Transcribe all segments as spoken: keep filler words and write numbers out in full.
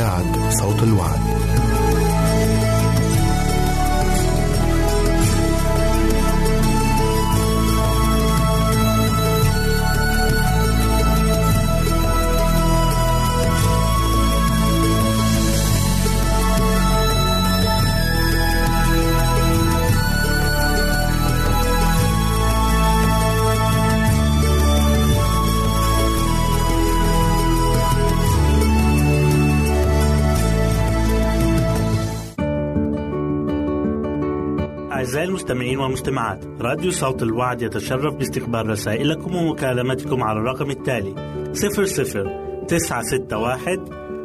إذاعة صوت الوعد. أعزائي المستمعين والمستمعات، راديو صوت الوعد يتشرف باستقبال رسائلكم ومكالمتكم على الرقم التالي صفر صفر تسعة ستة واحد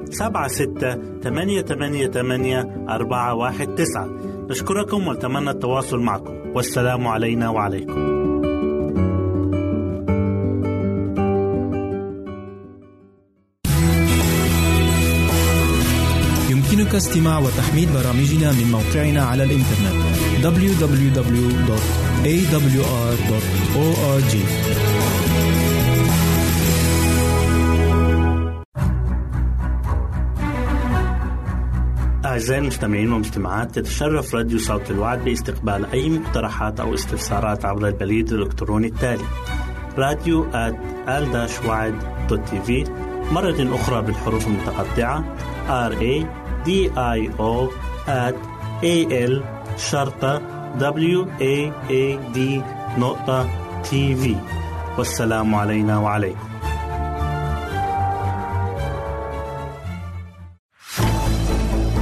سبعة ستة ثمانية ثمانية ثمانية أربعة واحد تسعة. نشكركم ونتمنى التواصل معكم، والسلام علينا وعليكم. يمكنك استماع وتحميل برامجنا من موقعنا على الإنترنت دبليو دبليو دبليو دوت إيه دبليو آر دوت أو آر جي. أعزائي المستمعين والمستمعات، تتشرف راديو صوت الوعد باستقبال أي مقترحات أو استفسارات عبر البريد الإلكتروني التالي راديو آت آل وعد دوت تي في، مرة أخرى بالحروف المتقطعة راديو آت آل شرطة واد نقطة تي في. والسلام علينا وعليكم.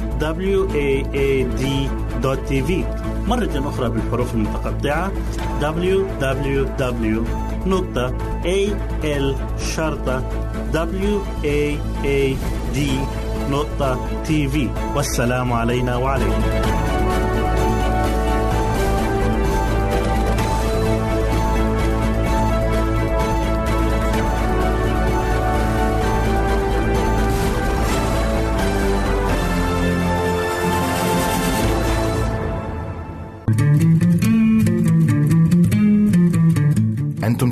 واد دوت تي في، مرة أخرى بالحروف المتقطعة دبليو دبليو دبليو دوت إيه إل شرطة واد دوت تي في. والسلام علينا وعليكم. أنتم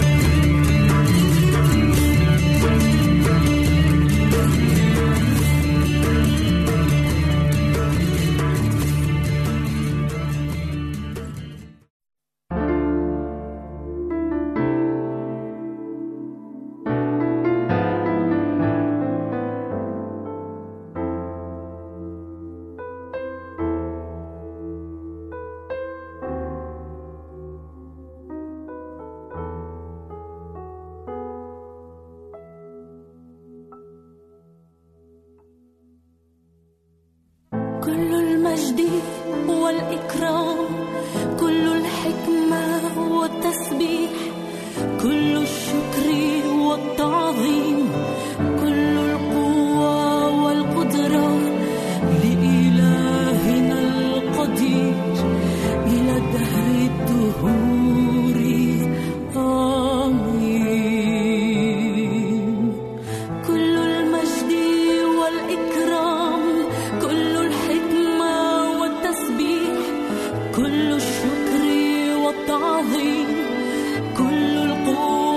كل الشكر والتعظيم، كل القوة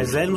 أعزائي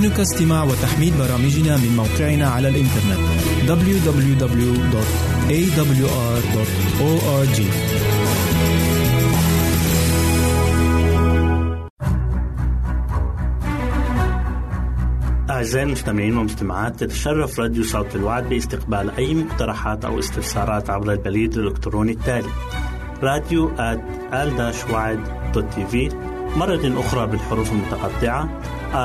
يمكنك استماع وتحميل برامجنا من موقعنا على الإنترنت دبليو دبليو دبليو دوت إيه دبليو آر دوت أو آر جي. أعزائي المستمعين والمستمعات، تتشرف راديو صوت الوعد باستقبال أي مقترحات أو استفسارات عبر البريد الإلكتروني التالي راديو آت آل وعد دوت تي في، مرة أخرى بالحروف المتقطعة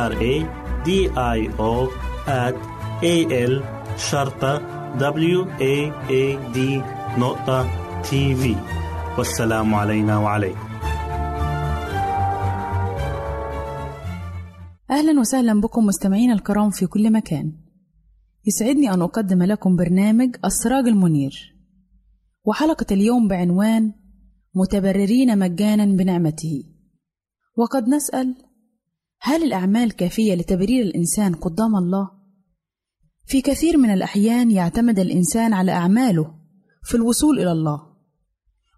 آر إيه دي آي أو آت إيه إل شرطة واد نقطة تي في. والسلام علينا وعليكم. أهلا وسهلا بكم مستمعين الكرام في كل مكان. يسعدني أن أقدم لكم برنامج السراج المنير، وحلقة اليوم بعنوان متبررين مجانا بنعمته. وقد نسأل: هل الأعمال كافية لتبرير الإنسان قدام الله؟ في كثير من الأحيان يعتمد الإنسان على أعماله في الوصول إلى الله،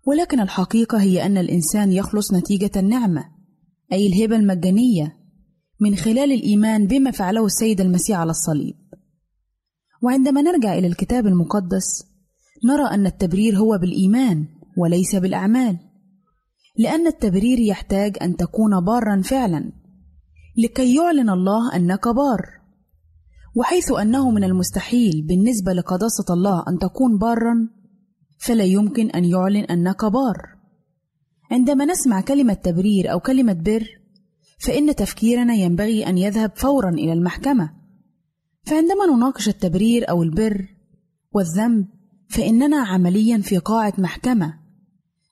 ولكن الحقيقة هي أن الإنسان يخلص نتيجة النعمة، أي الهبة المجانية، من خلال الإيمان بما فعله السيد المسيح على الصليب. وعندما نرجع إلى الكتاب المقدس نرى أن التبرير هو بالإيمان وليس بالأعمال، لأن التبرير يحتاج أن تكون باراً فعلاً لكي يعلن الله أنك بار. وحيث أنه من المستحيل بالنسبة لقداسة الله أن تكون بارا، فلا يمكن أن يعلن أنك بار. عندما نسمع كلمة تبرير أو كلمة بر، فإن تفكيرنا ينبغي أن يذهب فورا إلى المحكمة، فعندما نناقش التبرير أو البر والذنب فإننا عمليا في قاعة محكمة،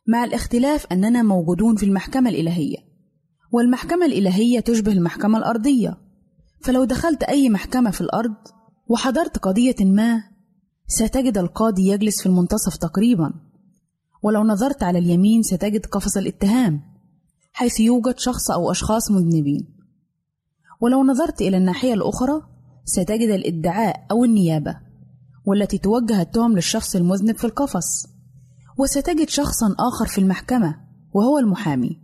مع الاختلاف أننا موجودون في المحكمة الإلهية، والمحكمة الإلهية تشبه المحكمة الأرضية. فلو دخلت أي محكمة في الأرض وحضرت قضية ما، ستجد القاضي يجلس في المنتصف تقريبا، ولو نظرت على اليمين ستجد قفص الاتهام حيث يوجد شخص أو أشخاص مذنبين، ولو نظرت إلى الناحية الأخرى ستجد الإدعاء أو النيابة والتي توجه التهم للشخص المذنب في القفص، وستجد شخصا آخر في المحكمة وهو المحامي،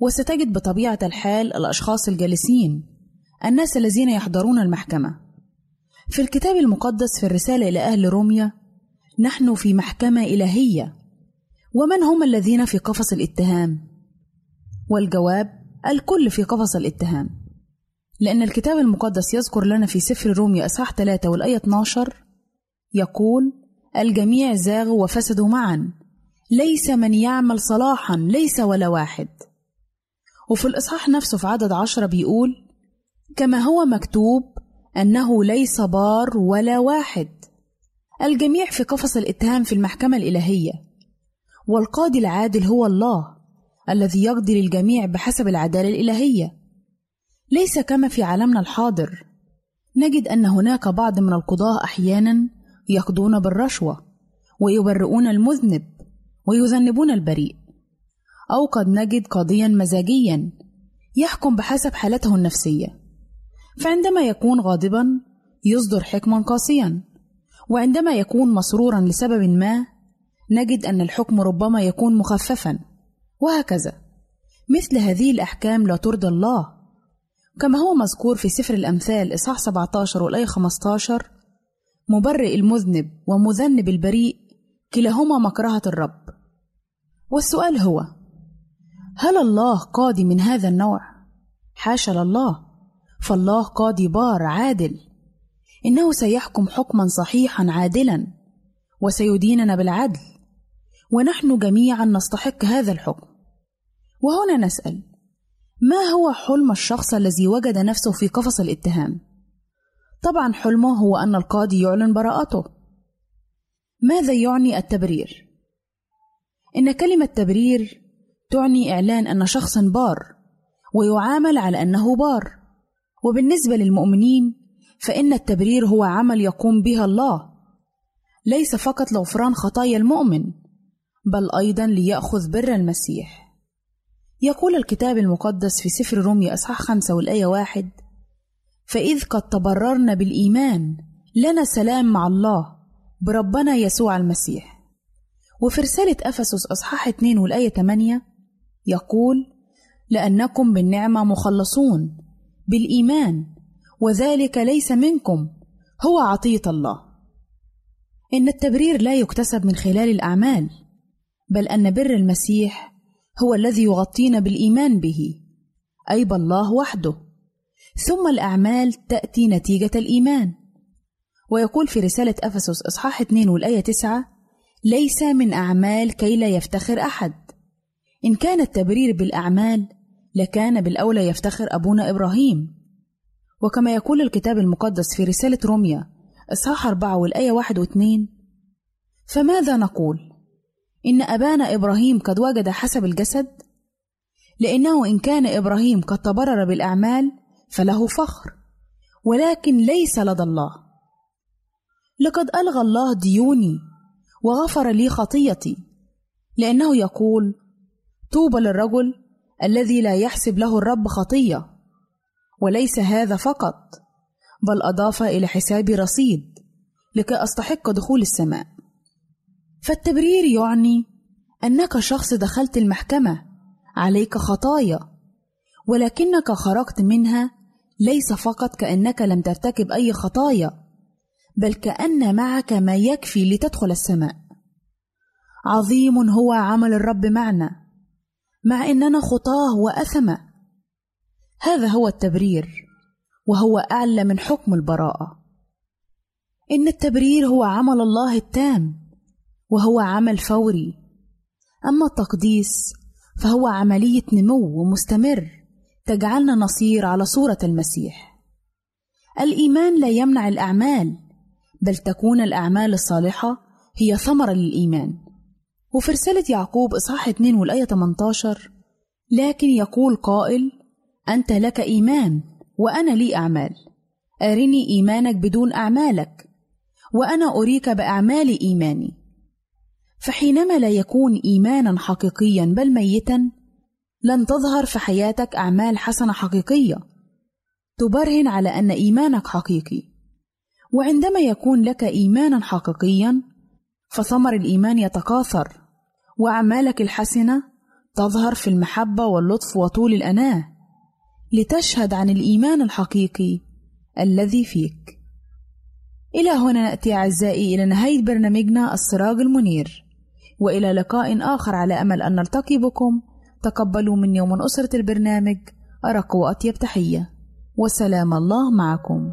وستجد بطبيعة الحال الأشخاص الجالسين، الناس الذين يحضرون المحكمة. في الكتاب المقدس في الرسالة إلى أهل روميا، نحن في محكمة إلهية، ومن هم الذين في قفص الاتهام؟ والجواب: الكل في قفص الاتهام، لأن الكتاب المقدس يذكر لنا في سفر روميا أصحاح ثلاثة والآية اثنا عشر يقول: الجميع زاغوا وفسدوا معا، ليس من يعمل صلاحا، ليس ولا واحد. وفي الإصحاح نفسه في عدد عشرة بيقول: كما هو مكتوب أنه ليس بار ولا واحد. الجميع في قفص الاتهام في المحكمة الإلهية، والقاضي العادل هو الله الذي يقضي للجميع بحسب العدالة الإلهية، ليس كما في عالمنا الحاضر. نجد أن هناك بعض من القضاة أحيانا يقضون بالرشوة ويبرئون المذنب ويذنبون البريء، أو قد نجد قاضيا مزاجيا يحكم بحسب حالته النفسية، فعندما يكون غاضبا يصدر حكما قاسيا، وعندما يكون مسرورا لسبب ما نجد أن الحكم ربما يكون مخففا، وهكذا. مثل هذه الأحكام لا ترضى الله، كما هو مذكور في سفر الأمثال إصحاح سبعة عشر والآية خمسة عشر: مبرئ المذنب ومذنب البريء كلاهما مكرهة الرب. والسؤال هو: هل الله قاضي من هذا النوع؟ حاشا لله، فالله قاضي بار عادل، إنه سيحكم حكما صحيحا عادلا وسيديننا بالعدل، ونحن جميعا نستحق هذا الحكم. وهنا نسأل: ما هو حلم الشخص الذي وجد نفسه في قفص الاتهام؟ طبعا حلمه هو أن القاضي يعلن براءته. ماذا يعني التبرير؟ إن كلمة تبرير تعني إعلان أن شخص بار ويعامل على أنه بار. وبالنسبة للمؤمنين فإن التبرير هو عمل يقوم بها الله ليس فقط لغفران خطايا المؤمن، بل أيضا ليأخذ بر المسيح. يقول الكتاب المقدس في سفر روميا إصحاح خمسة والآية واحد: فإذ قد تبررنا بالإيمان لنا سلام مع الله بربنا يسوع المسيح. وفي رسالة أفسس إصحاح اثنين والآية ثمانية يقول: لأنكم بالنعمة مخلصون بالإيمان، وذلك ليس منكم، هو عطية الله. إن التبرير لا يكتسب من خلال الأعمال، بل أن بر المسيح هو الذي يغطينا بالإيمان به، أي بالله وحده، ثم الأعمال تأتي نتيجة الإيمان. ويقول في رسالة أفسس إصحاح اثنين والآية تسعة: ليس من أعمال كي لا يفتخر أحد. إن كان التبرير بالأعمال لكان بالأولى يفتخر أبونا إبراهيم. وكما يقول الكتاب المقدس في رسالة روميا إصحاح أربعة والآية واحد واثنين: فماذا نقول؟ إن أبانا إبراهيم قد وجد حسب الجسد؟ لأنه إن كان إبراهيم قد تبرر بالأعمال فله فخر، ولكن ليس لدى الله. لقد ألغى الله ديوني وغفر لي خطيتي، لأنه يقول: طوبى للرجل الذي لا يحسب له الرب خطية. وليس هذا فقط، بل أضاف إلى حسابي رصيد لكي أستحق دخول السماء. فالتبرير يعني أنك شخص دخلت المحكمة، عليك خطايا، ولكنك خرجت منها ليس فقط كأنك لم ترتكب أي خطايا، بل كأن معك ما يكفي لتدخل السماء. عظيم هو عمل الرب معنا مع أننا خطاه وأثمة. هذا هو التبرير، وهو أعلى من حكم البراءة. إن التبرير هو عمل الله التام، وهو عمل فوري. أما التقديس فهو عملية نمو ومستمر تجعلنا نصير على صورة المسيح. الإيمان لا يمنع الأعمال، بل تكون الأعمال الصالحة هي ثمرة للإيمان. وفي رسالة يعقوب إصحاح اثنين والآية ثمانية عشر: لكن يقول قائل: أنت لك إيمان وأنا لي أعمال، أرني إيمانك بدون أعمالك وأنا أريك بأعمال إيماني. فحينما لا يكون إيمانا حقيقيا بل ميتا، لن تظهر في حياتك أعمال حسنة حقيقية تبرهن على أن إيمانك حقيقي. وعندما يكون لك إيمانا حقيقيا، فثمر الإيمان يتكاثر، وأعمالك الحسنة تظهر في المحبة واللطف وطول الأناة، لتشهد عن الإيمان الحقيقي الذي فيك. إلى هنا نأتي أعزائي إلى نهاية برنامجنا السراج المنير، وإلى لقاء آخر على أمل أن نلتقي بكم. تقبلوا مني ومن أسرة البرنامج أرق وأطيب تحية، وسلام الله معكم.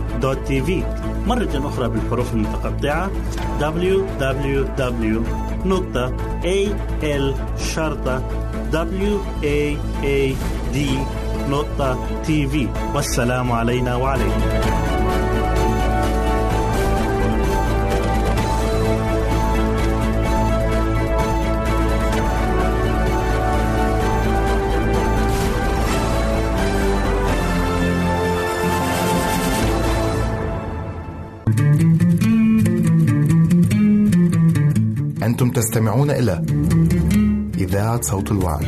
دوت تي في. مرة أخرى بالحروف المتقطعة: دبليو دبليو دبليو دوت ال شرطة واد دوت تي في. والسلام علينا وعليكم. أنتم تستمعون إلى إذاعة صوت الوعد.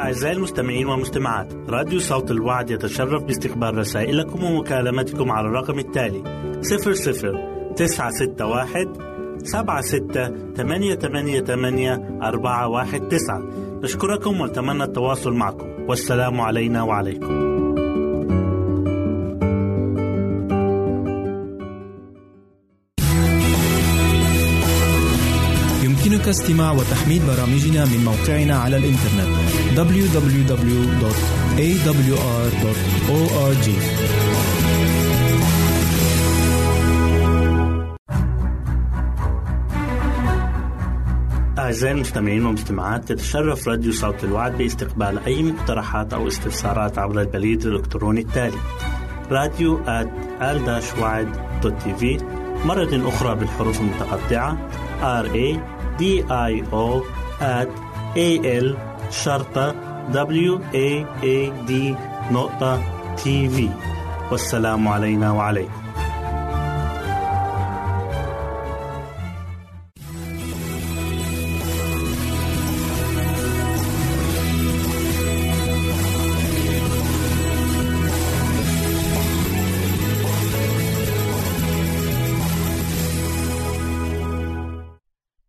أعزائي المستمعين والمستمعات، راديو صوت الوعد يتشرف باستقبال رسائلكم ومكالمتكم على الرقم التالي صفر صفر تسعة ستة واحد سبعة ستة ثمانية ثمانية ثمانية أربعة واحد تسعة. نشكركم ونتمنى التواصل معكم، والسلام علينا وعليكم. يمكنك استماع وتحميل برامجنا من موقعنا على الإنترنت دبليو دبليو دبليو دوت إيه دبليو آر دوت أو آر جي. أعزائي المستمعين والمستمعات، تتشرف راديو صوت الوعد باستقبال أي مقترحات أو استفسارات عبر البريد الإلكتروني التالي راديو آت آل وعد دوت تي في، مرة أخرى بالحروف المتقطعة آر إيه دي آي أو آت آل شرطة وعد نقطة تي في. والسلام علينا وعليكم.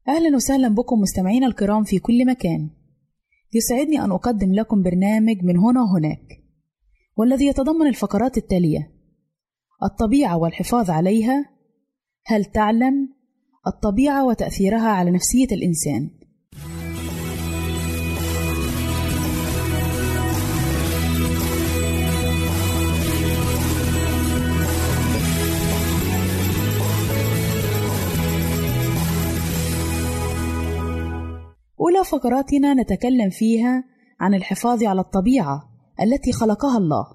أهلا وسهلا بكم مستمعينا الكرام في كل مكان. يسعدني أن أقدم لكم برنامج من هنا وهناك، والذي يتضمن الفقرات التالية: الطبيعة والحفاظ عليها، هل تعلم، الطبيعة وتأثيرها على نفسية الإنسان، أولى فقراتنا نتكلم فيها عن الحفاظ على الطبيعة التي خلقها الله.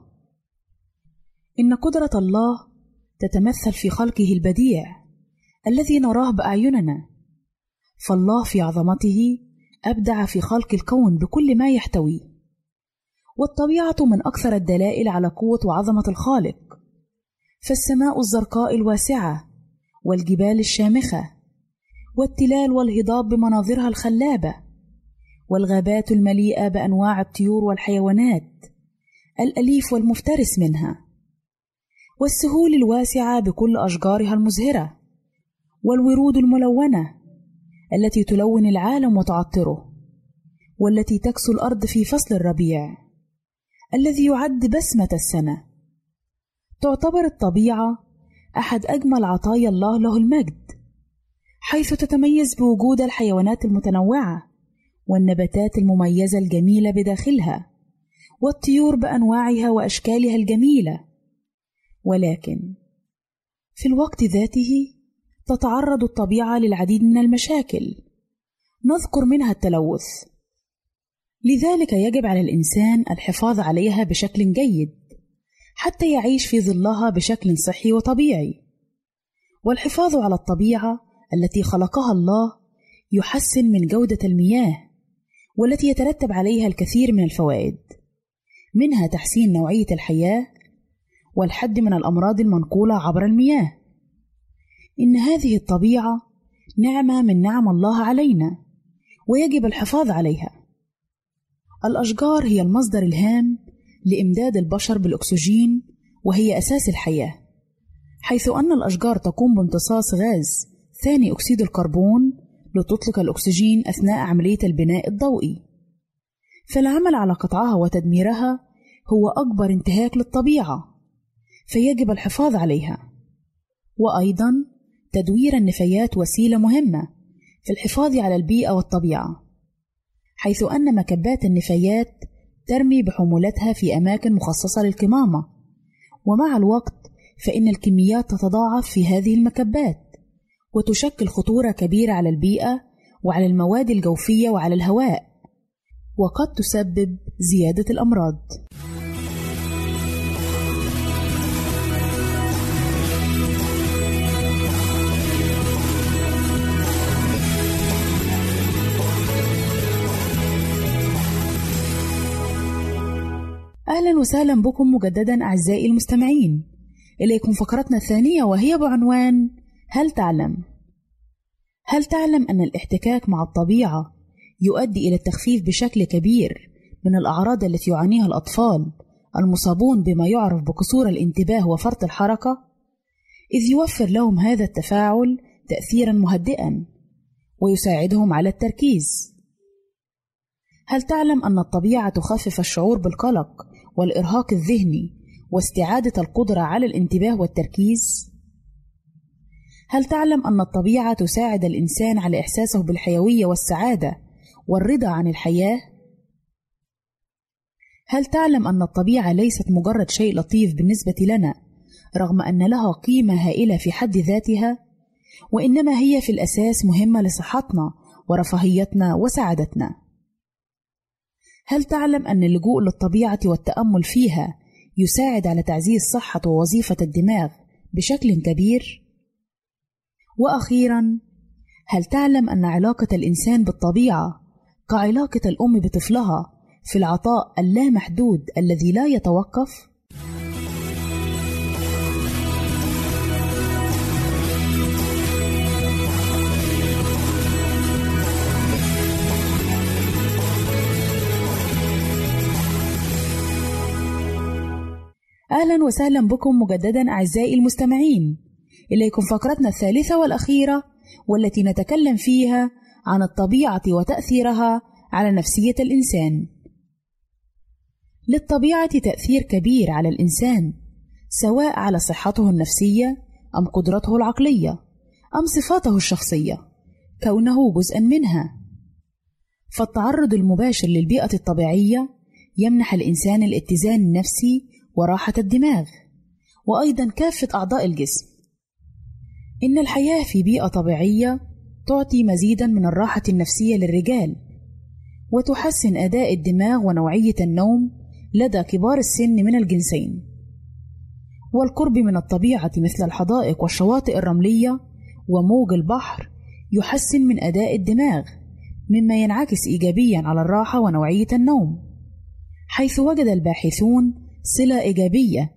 إن قدرة الله تتمثل في خلقه البديع الذي نراه بأعيننا، فالله في عظمته أبدع في خلق الكون بكل ما يحتويه، والطبيعة من أكثر الدلائل على قوة وعظمة الخالق، فالسماء الزرقاء الواسعة والجبال الشامخة والتلال والهضاب بمناظرها الخلابة، والغابات المليئة بأنواع الطيور والحيوانات الأليف والمفترس منها، والسهول الواسعة بكل أشجارها المزهرة، والورود الملونة التي تلون العالم وتعطره، والتي تكسو الأرض في فصل الربيع الذي يعد بسمة السنة. تعتبر الطبيعة أحد أجمل عطايا الله له المجد، حيث تتميز بوجود الحيوانات المتنوعة، والنباتات المميزة الجميلة بداخلها، والطيور بأنواعها وأشكالها الجميلة. ولكن في الوقت ذاته تتعرض الطبيعة للعديد من المشاكل نذكر منها التلوث، لذلك يجب على الإنسان الحفاظ عليها بشكل جيد حتى يعيش في ظلها بشكل صحي وطبيعي. والحفاظ على الطبيعة التي خلقها الله يحسن من جودة المياه، والتي يترتب عليها الكثير من الفوائد، منها تحسين نوعية الحياة والحد من الأمراض المنقولة عبر المياه. إن هذه الطبيعة نعمة من نعم الله علينا، ويجب الحفاظ عليها. الأشجار هي المصدر الهام لإمداد البشر بالأكسجين، وهي أساس الحياة، حيث أن الأشجار تقوم بامتصاص غاز ثاني أكسيد الكربون لتطلق الأكسجين أثناء عملية البناء الضوئي، فالعمل على قطعها وتدميرها هو أكبر انتهاك للطبيعة، فيجب الحفاظ عليها. وأيضا تدوير النفايات وسيلة مهمة في الحفاظ على البيئة والطبيعة، حيث أن مكبات النفايات ترمي بحمولتها في أماكن مخصصة للقمامة، ومع الوقت فإن الكميات تتضاعف في هذه المكبات وتشكل خطورة كبيرة على البيئة وعلى المواد الجوفية وعلى الهواء، وقد تسبب زيادة الأمراض. أهلا وسهلا بكم مجددا أعزائي المستمعين، إليكم فقرتنا الثانية وهي بعنوان هل تعلم؟ هل تعلم أن الاحتكاك مع الطبيعة يؤدي إلى التخفيف بشكل كبير من الأعراض التي يعانيها الأطفال المصابون بما يعرف بقصور الانتباه وفرط الحركة، إذ يوفر لهم هذا التفاعل تأثيرا مهدئا ويساعدهم على التركيز؟ هل تعلم أن الطبيعة تخفف الشعور بالقلق والإرهاق الذهني واستعادة القدرة على الانتباه والتركيز؟ هل تعلم أن الطبيعة تساعد الإنسان على إحساسه بالحيوية والسعادة والرضا عن الحياة؟ هل تعلم أن الطبيعة ليست مجرد شيء لطيف بالنسبة لنا رغم أن لها قيمة هائلة في حد ذاتها، وإنما هي في الأساس مهمة لصحتنا ورفاهيتنا وسعادتنا؟ هل تعلم أن اللجوء للطبيعة والتأمل فيها يساعد على تعزيز صحة ووظيفة الدماغ بشكل كبير؟ وأخيرا، هل تعلم أن علاقة الإنسان بالطبيعة كعلاقة الأم بطفلها في العطاء اللامحدود الذي لا يتوقف؟ أهلا وسهلا بكم مجددا أعزائي المستمعين، إليكم فقرتنا الثالثة والأخيرة والتي نتكلم فيها عن الطبيعة وتأثيرها على نفسية الإنسان. للطبيعة تأثير كبير على الإنسان، سواء على صحته النفسية أم قدرته العقلية أم صفاته الشخصية، كونه جزءا منها. فالتعرض المباشر للبيئة الطبيعية يمنح الإنسان الاتزان النفسي وراحة الدماغ، وأيضا كافة أعضاء الجسم. إن الحياة في بيئة طبيعية تعطي مزيدا من الراحة النفسية للرجال، وتحسن أداء الدماغ ونوعية النوم لدى كبار السن من الجنسين. والقرب من الطبيعة مثل الحدائق والشواطئ الرملية وموج البحر يحسن من أداء الدماغ، مما ينعكس إيجابيا على الراحة ونوعية النوم، حيث وجد الباحثون صلة إيجابية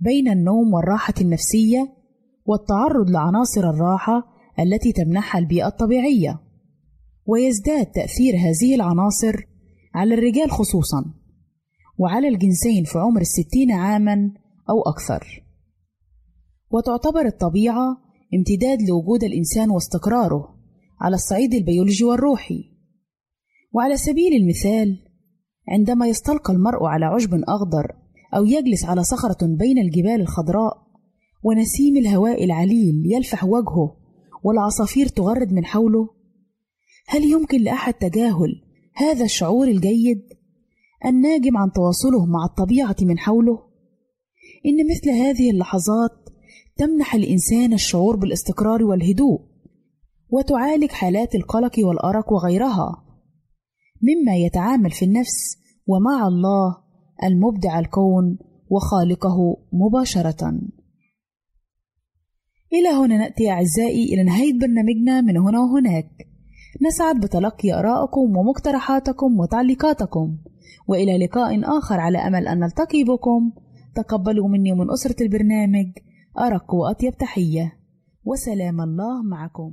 بين النوم والراحة النفسية والتعرض لعناصر الراحة التي تمنحها البيئة الطبيعية. ويزداد تأثير هذه العناصر على الرجال خصوصا، وعلى الجنسين في عمر الستين عاماً أو أكثر. وتعتبر الطبيعة امتداد لوجود الإنسان واستقراره على الصعيد البيولوجي والروحي. وعلى سبيل المثال، عندما يستلقى المرء على عشب أخضر أو يجلس على صخرة بين الجبال الخضراء ونسيم الهواء العليل يلفح وجهه والعصافير تغرد من حوله، هل يمكن لأحد تجاهل هذا الشعور الجيد الناجم عن تواصله مع الطبيعة من حوله؟ إن مثل هذه اللحظات تمنح الإنسان الشعور بالاستقرار والهدوء، وتعالج حالات القلق والأرق وغيرها، مما يتعامل في النفس ومع الله المبدع الكون وخالقه مباشرة. إلى هنا نأتي أعزائي إلى نهاية برنامجنا من هنا وهناك. نسعد بتلقي آرائكم ومقترحاتكم وتعليقاتكم، وإلى لقاء آخر على أمل أن نلتقي بكم. تقبلوا مني ومن أسرة البرنامج أرق وأطيب تحية، وسلام الله معكم.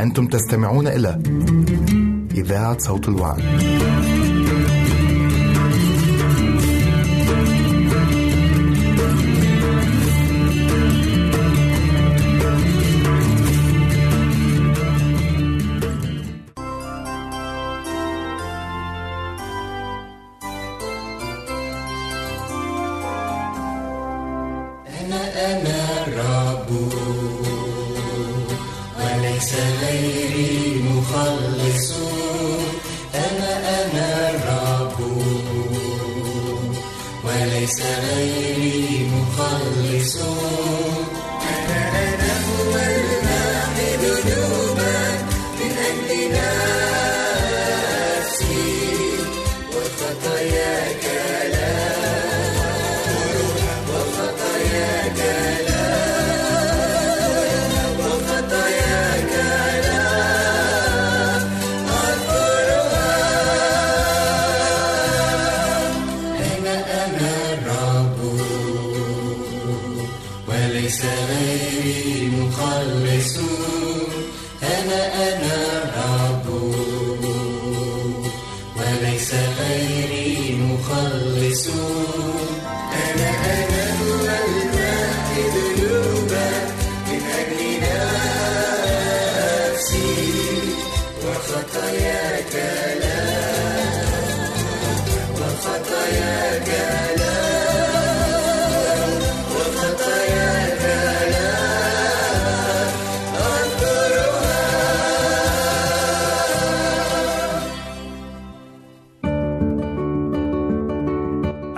أنتم تستمعون إلى إذاعة صوت الوعد.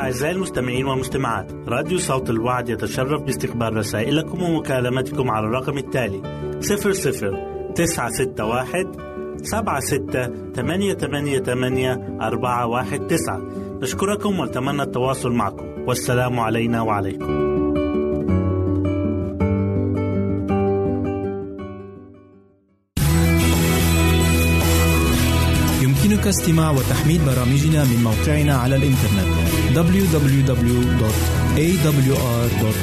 أعزائي المستمعين والمجتمعات، راديو صوت الوعد يتشرف باستقبال رسائلكم ومكالمتكم على الرقم التالي صفر صفر تسعة ستة واحد سبعة ستة ثمانية ثمانية ثمانية أربعة واحد تسعة. نشكركم ونتمنى التواصل معكم، والسلام علينا وعليكم. يمكنك استماع وتحميل برامجنا من موقعنا على الإنترنت دبليو دبليو دبليو دوت إيه دبليو آر دوت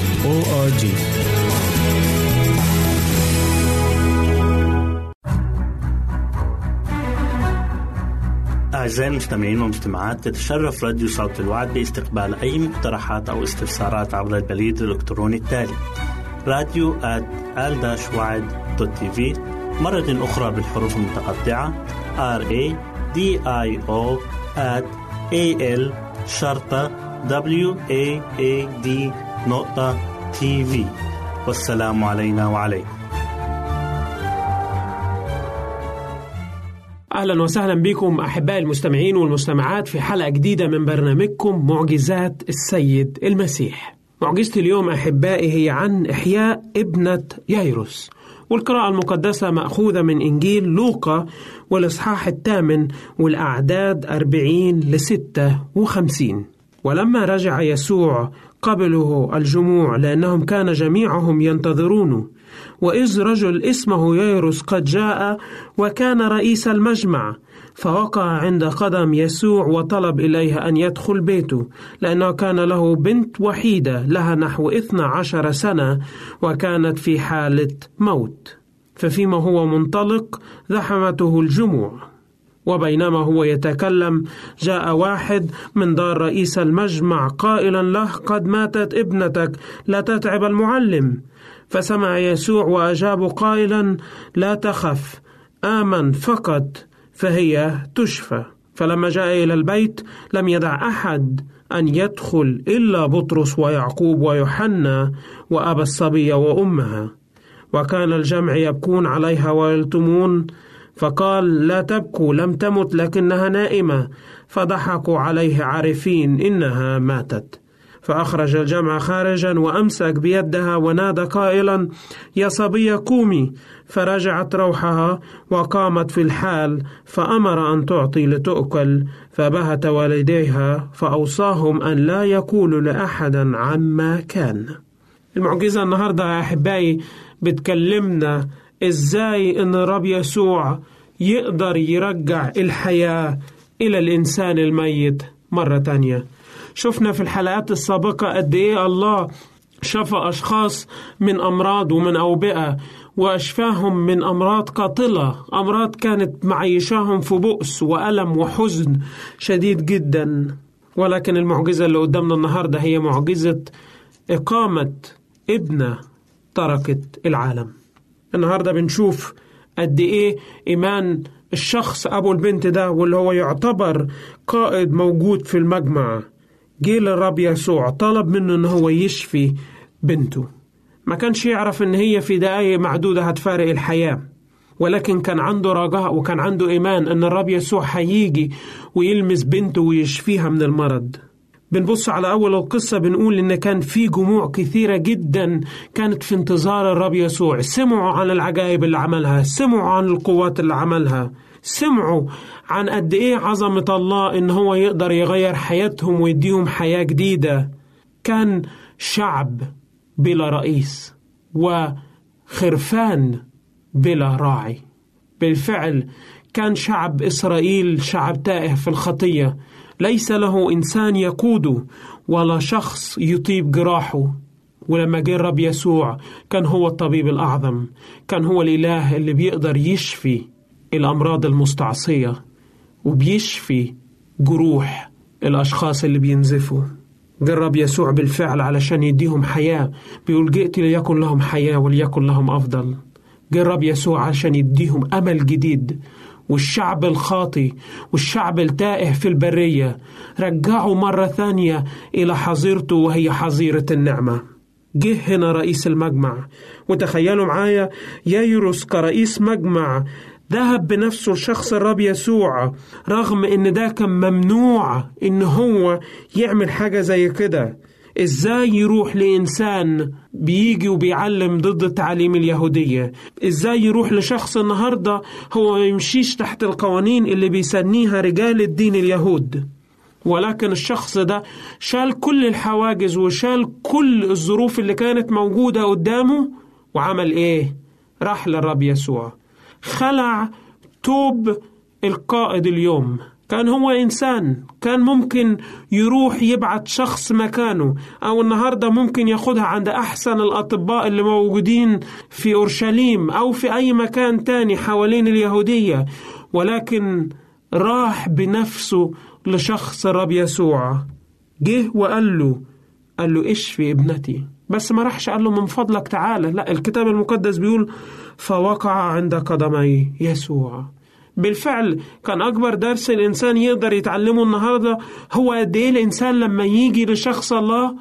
أو آر جي. أعزائي المستمعين والمستمعات، تتشرف راديو صوت الوعد باستقبال أي مقترحات أو استفسارات عبر البريد الإلكتروني التالي راديو آت آل وعد دوت تي في، مرة أخرى بالحروف المتقطعة راديو آت آل شرطة وعد نقطة تي في. والسلام علينا وعليكم. أهلا وسهلا بكم أحبائي المستمعين والمستمعات في حلقة جديدة من برنامجكم معجزات السيد المسيح. معجزة اليوم أحبائي هي عن إحياء ابنة ييروس، والقراءة المقدسة مأخوذة من إنجيل لوقا والإصحاح الثامن والأعداد أربعين لستة وخمسين. ولما رجع يسوع قبله الجموع لأنهم كان جميعهم ينتظرونه، وإذ رجل اسمه ييروس قد جاء وكان رئيس المجمع، فوقع عند قدم يسوع وطلب إليها أن يدخل بيته، لأنه كان له بنت وحيدة لها نحو اثنا عشر سنة وكانت في حالة موت. ففيما هو منطلق زحمته الجموع، وبينما هو يتكلم جاء واحد من دار رئيس المجمع قائلا له: قد ماتت ابنتك، لا تتعب المعلم. فسمع يسوع وأجاب قائلا: لا تخف، آمن فقط فهي تشفى. فلما جاء إلى البيت لم يدع أحد أن يدخل إلا بطرس ويعقوب ويوحنا وأبا الصبية وأمها، وكان الجمع يبكون عليها ويلتمون. فقال: لا تبكوا، لم تمت لكنها نائمة. فضحكوا عليه عارفين إنها ماتت. فأخرج الجمع خارجا وأمسك بيدها ونادى قائلا: يا صبية قومي. فرجعت روحها وقامت في الحال، فأمر أن تعطي لتؤكل. فبهت والديها فأوصاهم أن لا يقولوا لأحدا عما كان. المعجزة النهاردة يا أحبائي بتكلمنا إزاي إن الرب يسوع يقدر يرجع الحياة إلى الإنسان الميت مرة تانية. شفنا في الحلقات السابقة قد إيه الله شفى أشخاص من أمراض ومن أوبئة، وأشفاهم من أمراض قاتلة، أمراض كانت معيشاهم في بؤس وألم وحزن شديد جدا. ولكن المعجزة اللي قدامنا النهاردة هي معجزة إقامة ابنة تركت العالم. النهاردة بنشوف قد إيه إيمان الشخص أبو البنت ده، واللي هو يعتبر قائد موجود في المجمع. جه للرب يسوع طلب منه إن هو يشفي بنته. ما كانش يعرف إن هي في دقايق معدودة هتفارق الحياة، ولكن كان عنده رجاء وكان عنده إيمان إن الرب يسوع هيجي ويلمس بنته ويشفيها من المرض. بنبص على أول القصة بنقول إن كان في جموع كثيرة جدا كانت في انتظار الرب يسوع، سمعوا عن العجائب اللي عملها، سمعوا عن القوات اللي عملها، سمعوا عن قد إيه عظمة الله إن هو يقدر يغير حياتهم ويديهم حياة جديدة. كان شعب بلا رئيس وخرفان بلا راعي. بالفعل كان شعب إسرائيل شعب تائه في الخطية، ليس له إنسان يقوده ولا شخص يطيب جراحه. ولما جه الرب يسوع كان هو الطبيب الأعظم، كان هو الإله اللي بيقدر يشفي الأمراض المستعصية وبيشفي جروح الأشخاص اللي بينزفوا. جه الرب يسوع بالفعل علشان يديهم حياة، بيقول: جئت ليكن لهم حياة وليكن لهم أفضل. جه الرب يسوع علشان يديهم أمل جديد، والشعب الخاطئ والشعب التائه في البرية رجعوا مرة ثانية إلى حظيرته وهي حظيرة النعمة. جه هنا رئيس المجمع، وتخيلوا معايا ييروس كرئيس مجمع ذهب بنفسه لشخص الرب يسوع، رغم إن ده كان ممنوع إن هو يعمل حاجة زي كده. إزاي يروح لإنسان بيجي وبيعلم ضد التعاليم اليهودية؟ إزاي يروح لشخص النهاردة هو ما يمشيش تحت القوانين اللي بيسنيها رجال الدين اليهود؟ ولكن الشخص ده شال كل الحواجز وشال كل الظروف اللي كانت موجودة قدامه، وعمل إيه؟ راح للرب يسوع، خلع توب القائد. اليوم كان هو إنسان، كان ممكن يروح يبعت شخص مكانه، أو النهاردة ممكن ياخدها عند أحسن الأطباء اللي موجودين في أورشليم أو في أي مكان تاني حوالين اليهودية. ولكن راح بنفسه لشخص الرب يسوع، جه وقال له قال له اشفي ابنتي، بس ما راحش قال له من فضلك تعالى، لا، الكتاب المقدس بيقول فوقع عند قدمي يسوع. بالفعل كان أكبر درس الإنسان يقدر يتعلمه النهاردة هو قد إيه الإنسان لما يجي لشخص الله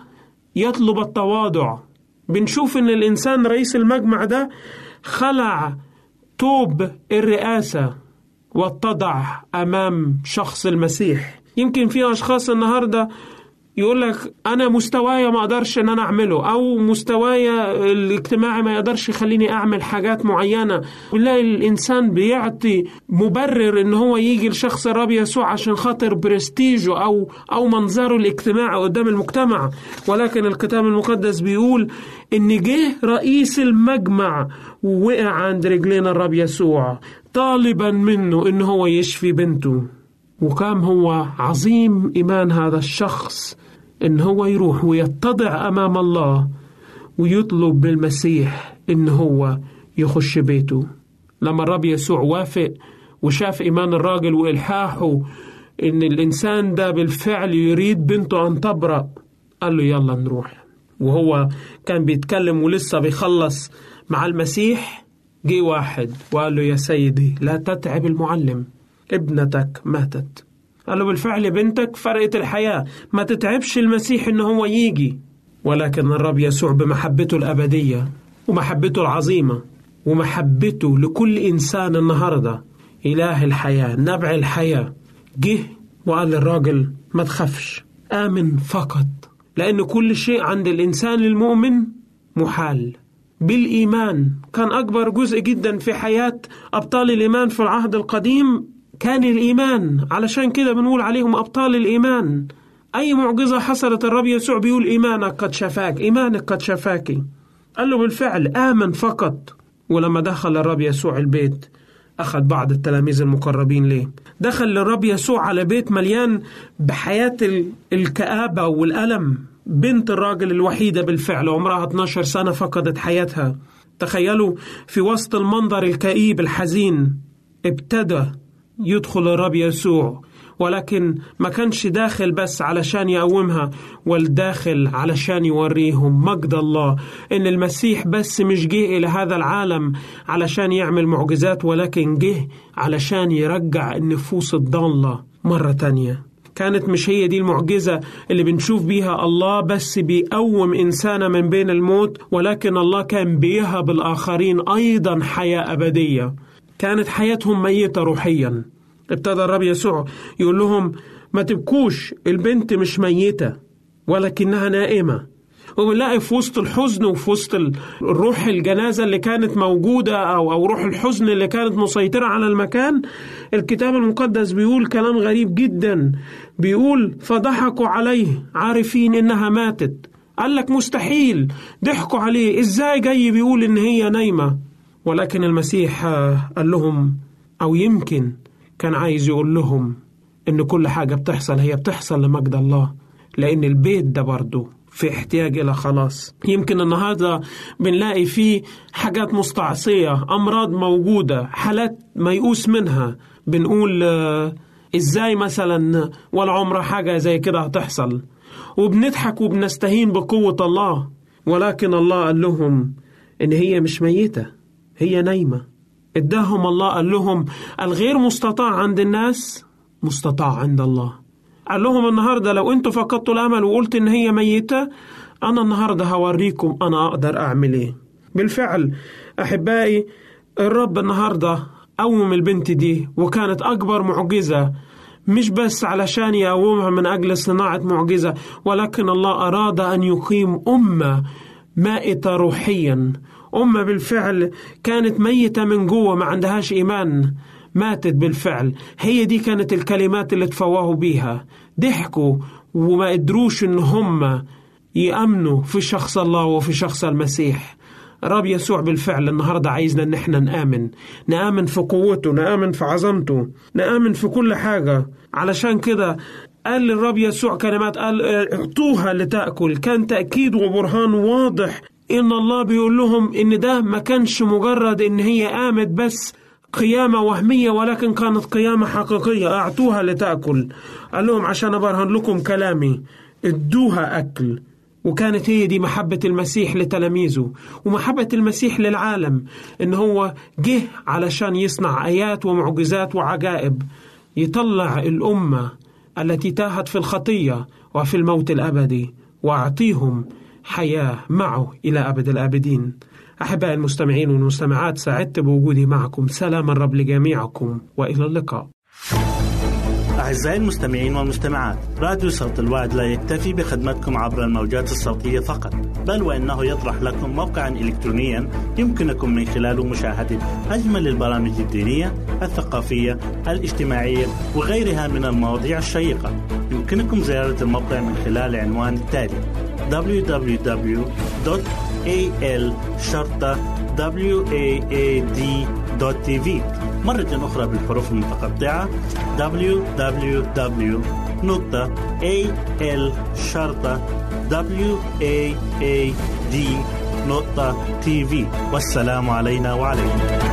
يطلب التواضع. بنشوف إن الإنسان رئيس المجمع ده خلع توب الرئاسة واتضع أمام شخص المسيح. يمكن في أشخاص النهاردة يقولك أنا مستوايا ما أقدرش إن أنا أعمله، أو مستوايا الاجتماعي ما يقدرش يخليني أعمل حاجات معينة، ولا الإنسان بيعطي مبرر إن هو يجي لشخص الرب يسوع عشان خاطر برستيجه أو أو منظره الاجتماعي قدام المجتمع. ولكن الكتاب المقدس بيقول إن جه رئيس المجمع ووقع عند رجلين الرب يسوع طالبا منه إن هو يشفي بنته. وكم هو عظيم إيمان هذا الشخص إن هو يروح ويتضع أمام الله ويطلب بالمسيح إن هو يخش بيته. لما الرب يسوع وافق وشاف إيمان الراجل وإلحاحه إن الإنسان ده بالفعل يريد بنته أن تبرأ، قال له يلا نروح. وهو كان بيتكلم ولسه بيخلص مع المسيح، جه واحد وقال له يا سيدي لا تتعب المعلم، ابنتك ماتت. قال له بالفعل بنتك فرقت الحياة، ما تتعبش المسيح إن هو يجي. ولكن الرب يسوع بمحبته الأبدية ومحبته العظيمة ومحبته لكل إنسان النهاردة، إله الحياة، نبع الحياة، جه وقال للراجل ما تخافش، آمن فقط، لأن كل شيء عند الإنسان المؤمن محال بالإيمان. كان أكبر جزء جدا في حياة أبطال الإيمان في العهد القديم كان الإيمان، علشان كده بنقول عليهم أبطال الإيمان. أي معجزة حصلت الرب يسوع بيقول إيمانك قد شفاك، إيمانك قد شفاكي. قال له بالفعل آمن فقط. ولما دخل الرب يسوع البيت أخذ بعض التلاميذ المقربين ليه. دخل الرب يسوع على بيت مليان بحياة الكآبة والألم. بنت الراجل الوحيدة بالفعل عمرها اثنتا عشرة سنة فقدت حياتها. تخيلوا في وسط المنظر الكئيب الحزين ابتدى يدخل الرب يسوع، ولكن ما كانش داخل بس علشان يقومها، والداخل علشان يوريهم مجد الله، إن المسيح بس مش جه إلى هذا العالم علشان يعمل معجزات، ولكن جه علشان يرجع النفوس الضالة مرة تانية. كانت مش هي دي المعجزة اللي بنشوف بيها الله بس بيقوم إنسانة من بين الموت، ولكن الله كان بيهب الآخرين أيضا حياة أبدية. كانت حياتهم ميتة روحيا. ابتدى الرب يسوع يقول لهم ما تبكوش، البنت مش ميتة ولكنها نائمة. وبنلاقي في وسط الحزن وفي وسط الروح الجنازة اللي كانت موجودة أو, أو روح الحزن اللي كانت مسيطرة على المكان، الكتاب المقدس بيقول كلام غريب جدا، بيقول فضحكوا عليه عارفين إنها ماتت. قال لك مستحيل، ضحكوا عليه، إزاي جاي بيقول إن هي نايمة؟ ولكن المسيح قال لهم، أو يمكن كان عايز يقول لهم إن كل حاجة بتحصل هي بتحصل لمجد الله، لأن البيت ده برضه في احتياج إلى خلاص. يمكن النهاردة بنلاقي فيه حاجات مستعصية، أمراض موجودة، حالات ميؤوس منها، بنقول إزاي مثلا ولا عمر حاجة زي كده هتحصل، وبنضحك وبنستهين بقوة الله. ولكن الله قال لهم إن هي مش ميتة، هي نايمة. اداهم الله، قال لهم الغير مستطاع عند الناس مستطاع عند الله. قال لهم النهاردة لو انتوا فقدتوا الأمل وقلت ان هي ميتة، أنا النهاردة هوريكم أنا أقدر أعمل إيه. بالفعل أحبائي، الرب النهاردة قوم البنت دي، وكانت أكبر معجزة مش بس علشان يقومها من أجل صناعة معجزة، ولكن الله أراد أن يقيم أمة مائتة روحيا، أمة بالفعل كانت ميتة من جوه، ما عندهاش إيمان، ماتت بالفعل. هي دي كانت الكلمات اللي تفوهوا بيها، ضحكوا وما قدروش إن هم يأمنوا في شخص الله وفي شخص المسيح. الرب يسوع بالفعل النهاردة عايزنا إن احنا نآمن، نآمن في قوته، نآمن في عظمته، نآمن في كل حاجة. علشان كده قال الرب يسوع كلمات، قال اعطوها لتأكل، كان تأكيد وبرهان واضح إن الله بيقول لهم إن ده ما كانش مجرد إن هي قامت بس، قيامة وهمية ولكن كانت قيامة حقيقية. أعطوها لتأكل، قال لهم عشان أبرهن لكم كلامي ادوها أكل. وكانت هي دي محبة المسيح لتلاميذه ومحبة المسيح للعالم، إن هو جه علشان يصنع آيات ومعجزات وعجائب يطلع الأمة التي تاهت في الخطية وفي الموت الأبدي وأعطيهم حياة معه إلى أبد الآبدين. أحباء المستمعين والمستمعات، سعدت بوجودي معكم. سلام الرب لجميعكم وإلى اللقاء. أعزائي المستمعين والمستمعات، راديو صوت الوعد لا يكتفي بخدمتكم عبر الموجات الصوتية فقط، بل وإنه يطرح لكم موقعا إلكترونيا يمكنكم من خلاله مشاهدة أجمل البرامج الدينية، الثقافية، الاجتماعية وغيرها من المواضيع الشيقة. يمكنكم زيارة الموقع من خلال العنوان التالي دبليو دبليو دبليو دوت إيه إل شرطة واد دوت تي في، مرة أخرى بالحروف المتقطعة دبليو دبليو دبليو دوت إيه إل شرطة واد دوت تي في. والسلام علينا وعليكم.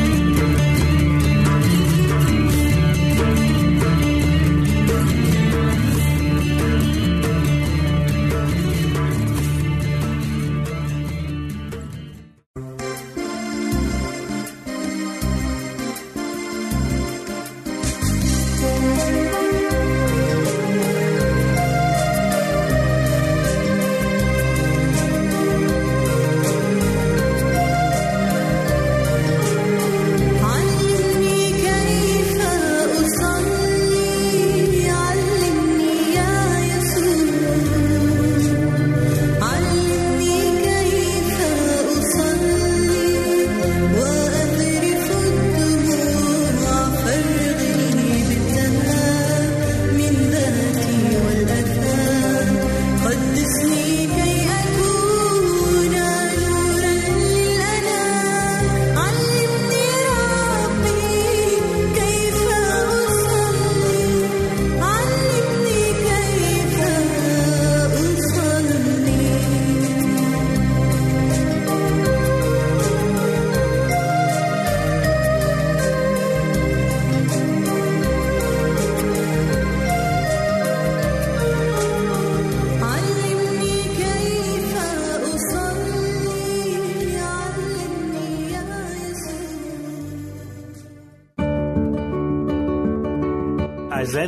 أعزائي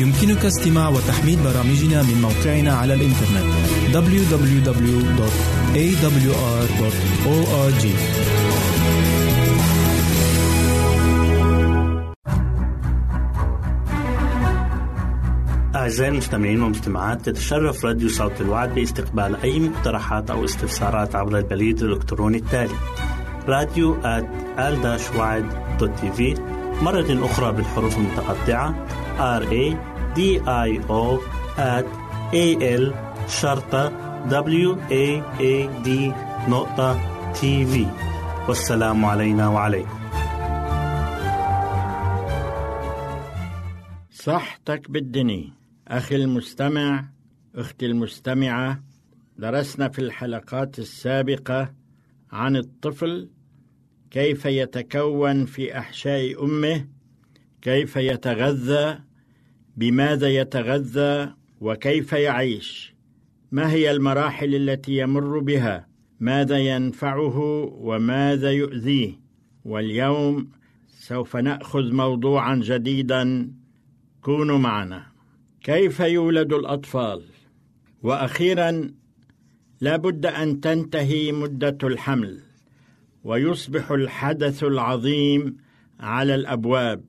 يمكنك استماع وتحميل برامجنا من موقعنا على الإنترنت دبليو دبليو دبليو دوت إيه دبليو آر دوت أو آر جي. أعزائي المستمعين والمستمعات، تتشرف راديو صوت الوعد باستقبال أي مقترحات أو استفسارات عبر البريد الإلكتروني التالي راديو آت آل وعد دوت تي في، مرة أخرى بالحروف المتقطعة آر إيه دي آي أو آت إيه إل شرطة واد دوت تي في. والسلام علينا وعليكم. صحتك بالدني. أخي المستمع، أختي المستمعة، درسنا في الحلقات السابقة عن الطفل، كيف يتكون في أحشاء أمه، كيف يتغذى، بماذا يتغذى، وكيف يعيش، ما هي المراحل التي يمر بها، ماذا ينفعه وماذا يؤذيه. واليوم سوف نأخذ موضوعا جديدا، كونوا معنا. كيف يولد الأطفال؟ وأخيرا لا بد أن تنتهي مدة الحمل ويصبح الحدث العظيم على الأبواب،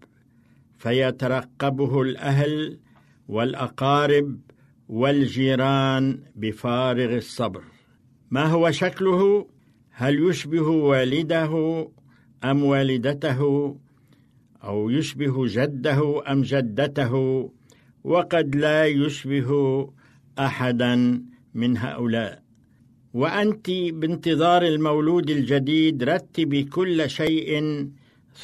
فيترقبه الأهل والأقارب والجيران بفارغ الصبر. ما هو شكله؟ هل يشبه والده أم والدته؟ أو يشبه جده أم جدته؟ وقد لا يشبه أحدا من هؤلاء. وأنت بانتظار المولود الجديد رتبي كل شيء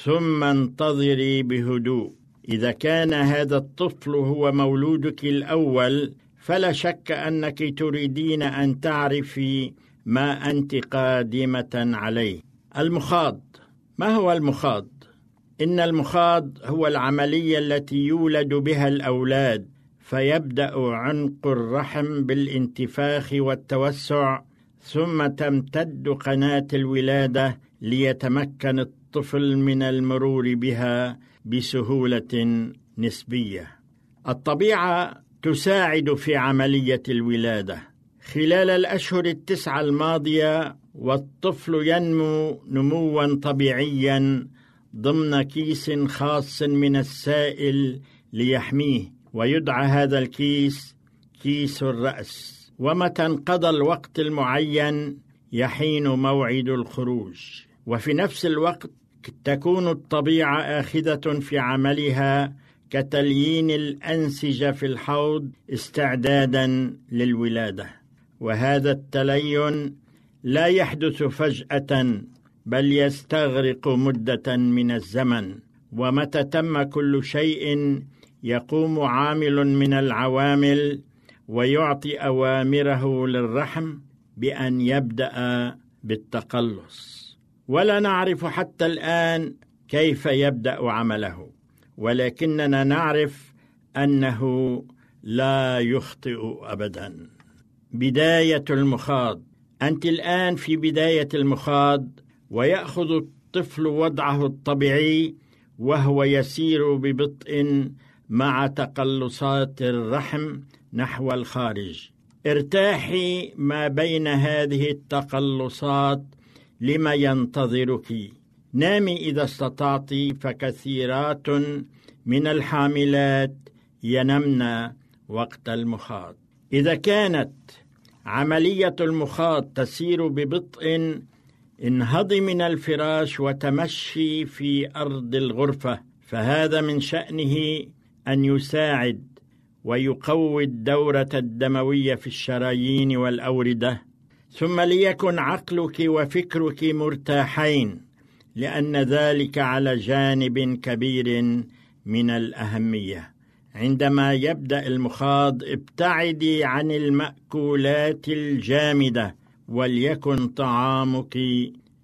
ثم انتظري بهدوء. إذا كان هذا الطفل هو مولودك الأول فلا شك أنك تريدين أن تعرفي ما أنت قادمة عليه. المخاض. ما هو المخاض؟ إن المخاض هو العملية التي يولد بها الأولاد، فيبدأ عنق الرحم بالانتفاخ والتوسع، ثم تمتد قناة الولادة ليتمكن الطفل من المرور بها بسهولة نسبية. الطبيعة تساعد في عملية الولادة. خلال الأشهر التسعة الماضية والطفل ينمو نمواً طبيعياً ضمن كيس خاص من السائل ليحميه، ويدعى هذا الكيس كيس الرأس. ومتى انقضى الوقت المعين يحين موعد الخروج. وفي نفس الوقت تكون الطبيعة آخذة في عملها كتليين الأنسجة في الحوض استعدادا للولادة. وهذا التلين لا يحدث فجأة بل يستغرق مدة من الزمن. ومتى تم كل شيء يقوم عامل من العوامل ويعطي أوامره للرحم بأن يبدأ بالتقلص. ولا نعرف حتى الآن كيف يبدأ عمله، ولكننا نعرف أنه لا يخطئ أبدا. بداية المخاض. أنت الآن في بداية المخاض، ويأخذ الطفل وضعه الطبيعي وهو يسير ببطء مع تقلصات الرحم نحو الخارج. ارتاحي ما بين هذه التقلصات لما ينتظرك. نامي إذا استطعت، فكثيرات من الحاملات ينمن وقت المخاض. إذا كانت عملية المخاض تسير ببطء، انهضي من الفراش وتمشي في أرض الغرفة، فهذا من شأنه أن يساعد ويقوي الدورة الدموية في الشرايين والأوردة. ثم ليكن عقلك وفكرك مرتاحين، لأن ذلك على جانب كبير من الأهمية. عندما يبدأ المخاض ابتعدي عن المأكولات الجامدة، وليكن طعامك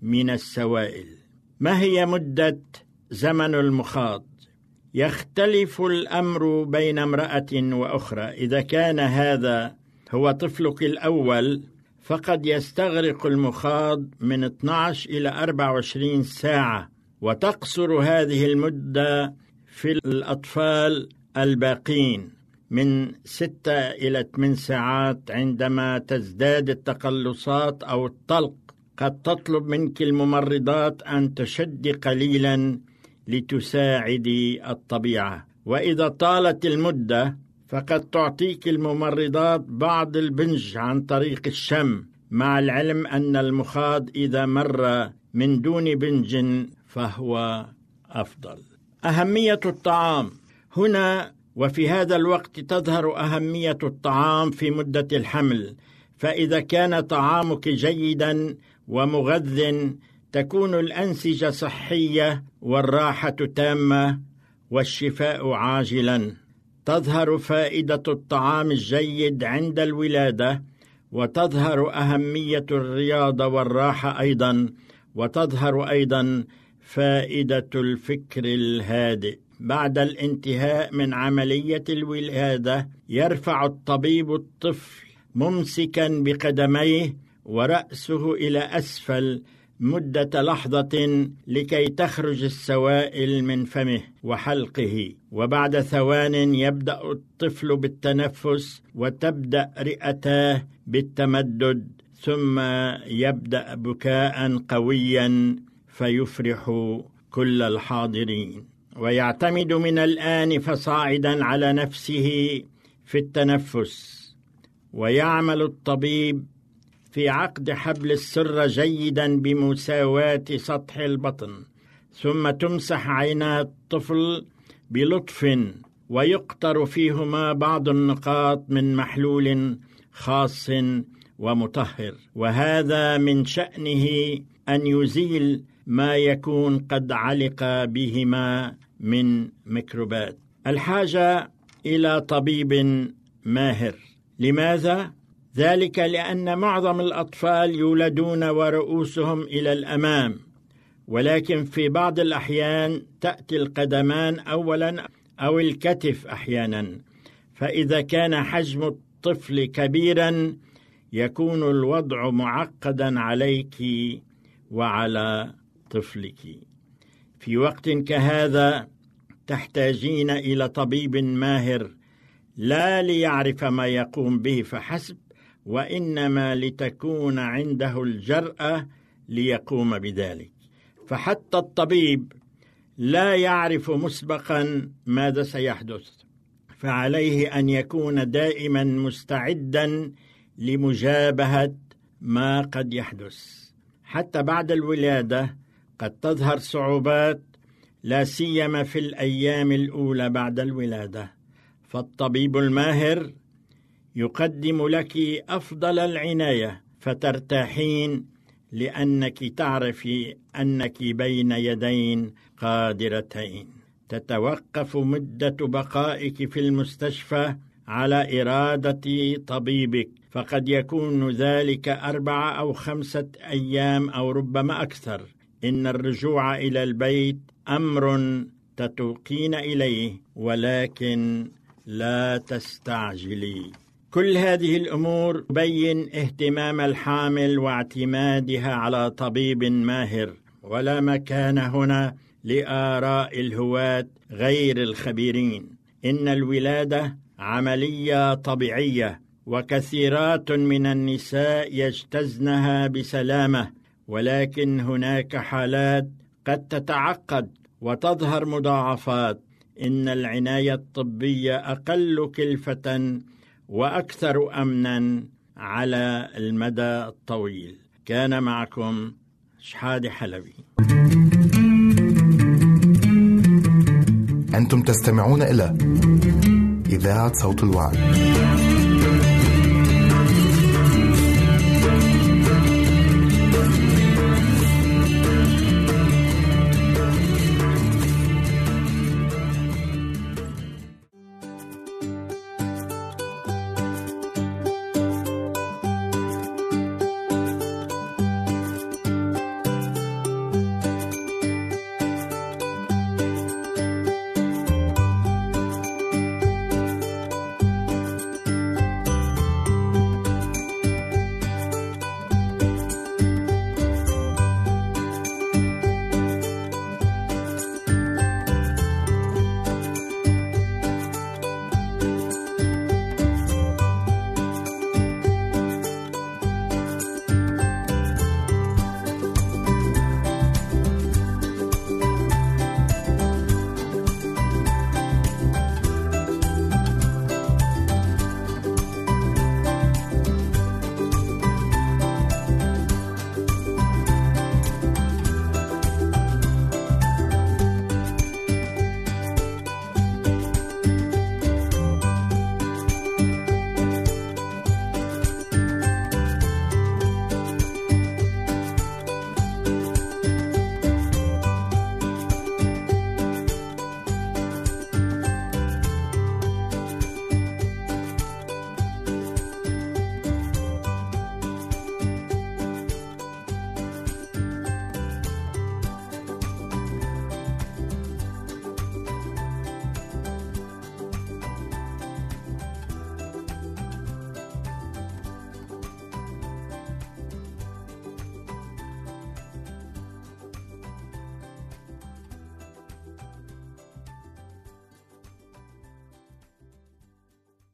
من السوائل. ما هي مدة زمن المخاض؟ يختلف الأمر بين امرأة وأخرى. إذا كان هذا هو طفلك الأول فقد يستغرق المخاض من اثني عشر إلى أربعة وعشرين ساعة، وتقصر هذه المدة في الأطفال الباقين من ستة إلى ثماني ساعات. عندما تزداد التقلصات أو الطلق قد تطلب منك الممرضات أن تشدي قليلا لتساعدي الطبيعة. وإذا طالت المدة فقد تعطيك الممرضات بعض البنج عن طريق الشم، مع العلم أن المخاض إذا مر من دون بنج فهو أفضل. أهمية الطعام. هنا وفي هذا الوقت تظهر أهمية الطعام في مدة الحمل، فإذا كان طعامك جيدا ومغذٍ تكون الأنسجة صحية والراحة تامة والشفاء عاجلا. تظهر فائدة الطعام الجيد عند الولادة، وتظهر أهمية الرياضة والراحة أيضا، وتظهر أيضا فائدة الفكر الهادئ. بعد الانتهاء من عملية الولادة يرفع الطبيب الطفل ممسكا بقدميه ورأسه إلى أسفل مدة لحظة لكي تخرج السوائل من فمه وحلقه. وبعد ثوان يبدأ الطفل بالتنفس وتبدأ رئتاه بالتمدد، ثم يبدأ بكاء قويا فيفرح كل الحاضرين، ويعتمد من الآن فصاعدا على نفسه في التنفس. ويعمل الطبيب في عقد حبل السرة جيدا بمساواة سطح البطن، ثم تمسح عينا الطفل بلطف ويقطر فيهما بعض النقاط من محلول خاص ومطهر، وهذا من شأنه أن يزيل ما يكون قد علق بهما من ميكروبات. الحاجة إلى طبيب ماهر. لماذا؟ ذلك لأن معظم الأطفال يولدون ورؤوسهم إلى الأمام، ولكن في بعض الأحيان تأتي القدمان أولا أو الكتف أحيانا، فإذا كان حجم الطفل كبيرا يكون الوضع معقدا عليك وعلى طفلك. في وقت كهذا تحتاجين إلى طبيب ماهر، لا ليعرف ما يقوم به فحسب، وإنما لتكون عنده الجرأة ليقوم بذلك. فحتى الطبيب لا يعرف مسبقا ماذا سيحدث، فعليه أن يكون دائما مستعدا لمجابهة ما قد يحدث. حتى بعد الولادة قد تظهر صعوبات، لا سيما في الأيام الأولى بعد الولادة، فالطبيب الماهر يقدم لك أفضل العناية فترتاحين، لأنك تعرفي أنك بين يدين قادرتين. تتوقف مدة بقائك في المستشفى على إرادة طبيبك، فقد يكون ذلك أربعة أو خمسة أيام أو ربما أكثر. إن الرجوع إلى البيت أمر تتوقين إليه، ولكن لا تستعجلي. كل هذه الأمور تبين اهتمام الحامل واعتمادها على طبيب ماهر، ولا مكان هنا لآراء الهواة غير الخبيرين. إن الولادة عملية طبيعية، وكثيرات من النساء يجتزنها بسلامة، ولكن هناك حالات قد تتعقد وتظهر مضاعفات. إن العناية الطبية أقل كلفة وأكثر أمنا على المدى الطويل. كان معكم شحاد حلبي. أنتم تستمعون إلى إذاعة صوت الوعي.